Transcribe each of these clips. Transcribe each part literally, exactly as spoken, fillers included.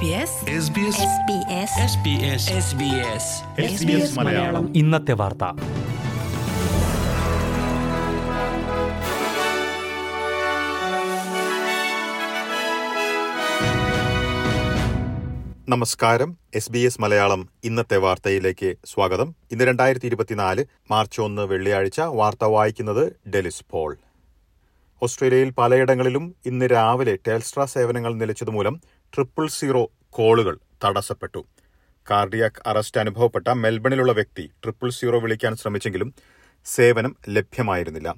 ഇന്നത്തെ വാർത്ത. നമസ്കാരം. എസ് ബി എസ് മലയാളം ഇന്നത്തെ വാർത്തയിലേക്ക് സ്വാഗതം. ഇന്ന് രണ്ടായിരത്തി ഇരുപത്തിനാല് മാർച്ച് ഒന്ന് വെള്ളിയാഴ്ച. വാർത്ത വായിക്കുന്നത് ഡെലിസ് പോൾ. ഓസ്ട്രേലിയയിൽ പലയിടങ്ങളിലും ഇന്ന് രാവിലെ ടെൽസ്ട്ര സേവനങ്ങൾ നിലച്ചതുമൂലം ട്രിപ്പിൾ സീറോ കോളുകൾ തടസ്സപ്പെട്ടു. കാർഡിയാക് അറസ്റ്റ് അനുഭവപ്പെട്ട മെൽബണിലുള്ള വ്യക്തി ട്രിപ്പിൾ സീറോ വിളിക്കാൻ ശ്രമിച്ചെങ്കിലും സേവനം ലഭ്യമായിരുന്നില്ല.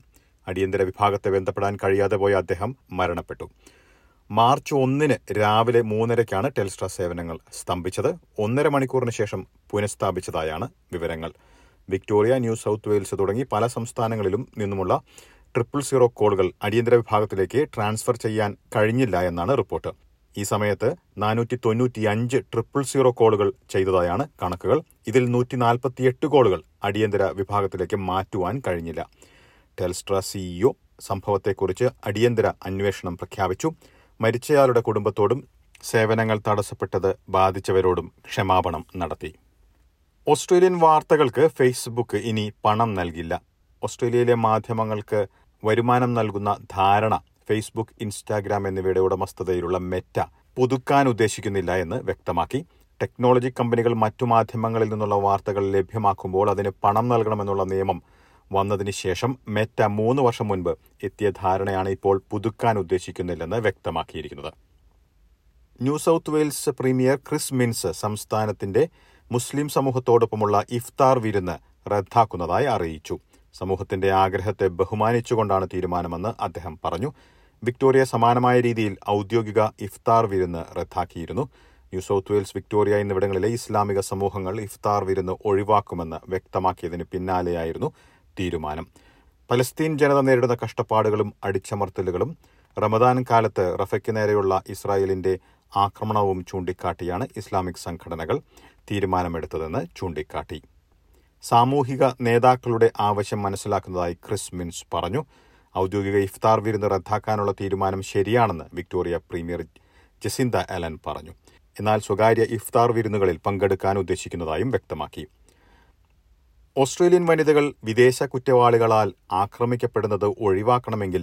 അടിയന്തര വിഭാഗത്തെ ബന്ധപ്പെടാൻ കഴിയാതെ പോയ അദ്ദേഹം മരണപ്പെട്ടു. മാർച്ച് ഒന്നിന് രാവിലെ മൂന്നരയ്ക്കാണ് ടെൽസ്ട്ര സേവനങ്ങൾ സ്തംഭിച്ചത്. ഒന്നര മണിക്കൂറിന് ശേഷം പുനഃസ്ഥാപിച്ചതായാണ് വിവരങ്ങൾ. വിക്ടോറിയ, ന്യൂ സൌത്ത് വെയിൽസ് തുടങ്ങി പല സംസ്ഥാനങ്ങളിലും നിന്നുമുള്ള ട്രിപ്പിൾ സീറോ കോളുകൾ അടിയന്തര വിഭാഗത്തിലേക്ക് ട്രാൻസ്ഫർ ചെയ്യാൻ കഴിഞ്ഞില്ല എന്നാണ് റിപ്പോർട്ട്. ഈ സമയത്ത് നാനൂറ്റി തൊണ്ണൂറ്റി അഞ്ച് ട്രിപ്പിൾ സീറോ കോളുകൾ ചെയ്തതായാണ് കണക്കുകൾ. ഇതിൽ നൂറ്റി നാൽപ്പത്തിയെട്ട് കോളുകൾ അടിയന്തര വിഭാഗത്തിലേക്ക് മാറ്റുവാൻ കഴിഞ്ഞില്ല. ടെൽസ്ട്ര സിഇഒ സംഭവത്തെക്കുറിച്ച് അടിയന്തര അന്വേഷണം പ്രഖ്യാപിച്ചു. മരിച്ചയാളുടെ കുടുംബത്തോടും സേവനങ്ങൾ തടസ്സപ്പെട്ടത് ബാധിച്ചവരോടും ക്ഷമാപണം നടത്തി. ഓസ്ട്രേലിയൻ വാർത്തകൾക്ക് ഫേസ്ബുക്ക് ഇനി പണം നൽകില്ല. ഓസ്ട്രേലിയയിലെ മാധ്യമങ്ങൾക്ക് വരുമാനം നൽകുന്ന ധാരണ ഫേസ്ബുക്ക്, ഇൻസ്റ്റാഗ്രാം എന്നിവയുടെ ഉടമസ്ഥതയിലുള്ള മെറ്റ പുതുക്കാൻ ഉദ്ദേശിക്കുന്നില്ല എന്ന് വ്യക്തമാക്കി. ടെക്നോളജി കമ്പനികൾ മറ്റു മാധ്യമങ്ങളിൽ നിന്നുള്ള വാർത്തകൾ ലഭ്യമാക്കുമ്പോൾ അതിന് പണം നൽകണമെന്നുള്ള നിയമം വന്നതിന് ശേഷം മെറ്റ മൂന്ന് വർഷം മുൻപ് എത്തിയ ധാരണയാണ് ഇപ്പോൾ പുതുക്കാൻ ഉദ്ദേശിക്കുന്നില്ലെന്ന് വ്യക്തമാക്കിയിരിക്കുന്നത്. New South Wales premier Chris Minns സംസ്ഥാനത്തിന്റെ മുസ്ലിം സമൂഹത്തോടൊപ്പമുള്ള ഇഫ്താർ വിരുന്ന് റദ്ദാക്കുന്നതായി അറിയിച്ചു. സമൂഹത്തിന്റെ ആഗ്രഹത്തെ ബഹുമാനിച്ചുകൊണ്ടാണ് തീരുമാനമെന്ന് അദ്ദേഹം പറഞ്ഞു. വിക്ടോറിയ സമാനമായ രീതിയിൽ ഔദ്യോഗിക ഇഫ്താർ വിരുന്ന് റദ്ദാക്കിയിരുന്നു. ന്യൂ സൌത്ത് വെയിൽസ്, വിക്ടോറിയ എന്നിവിടങ്ങളിലെ ഇസ്ലാമിക സമൂഹങ്ങൾ ഇഫ്താർ വിരുന്ന് ഒഴിവാക്കുമെന്ന് വ്യക്തമാക്കിയതിന് പിന്നാലെയായിരുന്നു തീരുമാനം. പലസ്തീൻ ജനത നേരിടുന്ന കഷ്ടപ്പാടുകളും അടിച്ചമർത്തലുകളും റമദാൻ കാലത്ത് റഫയ്ക്ക് നേരെയുള്ള ഇസ്രായേലിന്റെ ആക്രമണവും ചൂണ്ടിക്കാട്ടിയാണ് ഇസ്ലാമിക് സംഘടനകൾ തീരുമാനമെടുത്തതെന്ന് ചൂണ്ടിക്കാട്ടി. സാമൂഹിക നേതാക്കളുടെ ആവശ്യം മനസ്സിലാക്കുന്നതായി ക്രിസ് മിൻസ് പറഞ്ഞു. ഔദ്യോഗിക ഇഫ്താർ വിരുന്ന് റദ്ദാക്കാനുള്ള തീരുമാനം ശരിയാണെന്ന് വിക്ടോറിയ പ്രീമിയർ ജസിന്ത അലൻ പറഞ്ഞു. എന്നാൽ സ്വകാര്യ ഇഫ്താർ വിരുന്നുകളിൽ പങ്കെടുക്കാൻ ഉദ്ദേശിക്കുന്നതായും വ്യക്തമാക്കി. ഓസ്ട്രേലിയൻ വനിതകൾ വിദേശ കുറ്റവാളികളാൽ ആക്രമിക്കപ്പെടുന്നത് ഒഴിവാക്കണമെങ്കിൽ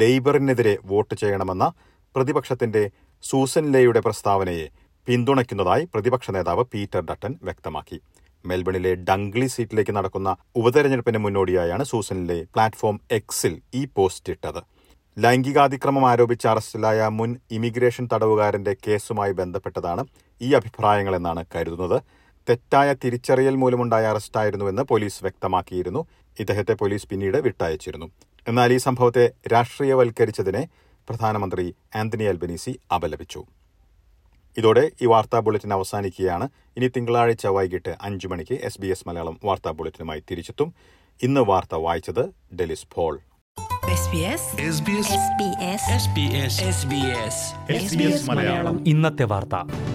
ലേബറിനെതിരെ വോട്ട് ചെയ്യണമെന്ന പ്രതിപക്ഷത്തിന്റെ സൂസൻ ലേയുടെ പ്രസ്താവനയെ പിന്തുണയ്ക്കുന്നതായി പ്രതിപക്ഷ നേതാവ് പീറ്റർ ഡട്ടൻ വ്യക്തമാക്കി. മെൽബണിലെ ഡംഗ്ലി സീറ്റിലേക്ക് നടക്കുന്ന ഉപതെരഞ്ഞെടുപ്പിന് മുന്നോടിയായാണ് സൂസനിലെ പ്ലാറ്റ്ഫോം എക്സിൽ ഈ പോസ്റ്റ് ഇട്ടത്. ലൈംഗികാതിക്രമം ആരോപിച്ച് അറസ്റ്റിലായ മുൻ ഇമിഗ്രേഷൻ തടവുകാരന്റെ കേസുമായി ബന്ധപ്പെട്ടതാണ് ഈ അഭിപ്രായങ്ങളെന്നാണ് കരുതുന്നത്. തെറ്റായ തിരിച്ചറിയൽ മൂലമുണ്ടായ അറസ്റ്റായിരുന്നുവെന്ന് പോലീസ് വ്യക്തമാക്കിയിരുന്നു. ഇദ്ദേഹത്തെ പോലീസ് പിന്നീട് വിട്ടയച്ചിരുന്നു. എന്നാൽ ഈ സംഭവത്തെ രാഷ്ട്രീയവൽക്കരിച്ചതിനെ പ്രധാനമന്ത്രി ആന്റണി അൽബനീസി അപലപിച്ചു. ഇതോടെ ഈ വാർത്താ ബുള്ളറ്റിൻ അവസാനിക്കുകയാണ്. ഇനി തിങ്കളാഴ്ച വൈകിട്ട് അഞ്ചു മണിക്ക് എസ് ബി എസ് മലയാളം വാർത്താ ബുള്ളറ്റിനുമായി തിരിച്ചെത്തും. ഇന്ന് വാർത്ത വായിച്ചത് ഡെലിസ് പോൾ. ഇന്നത്തെ വാർത്ത.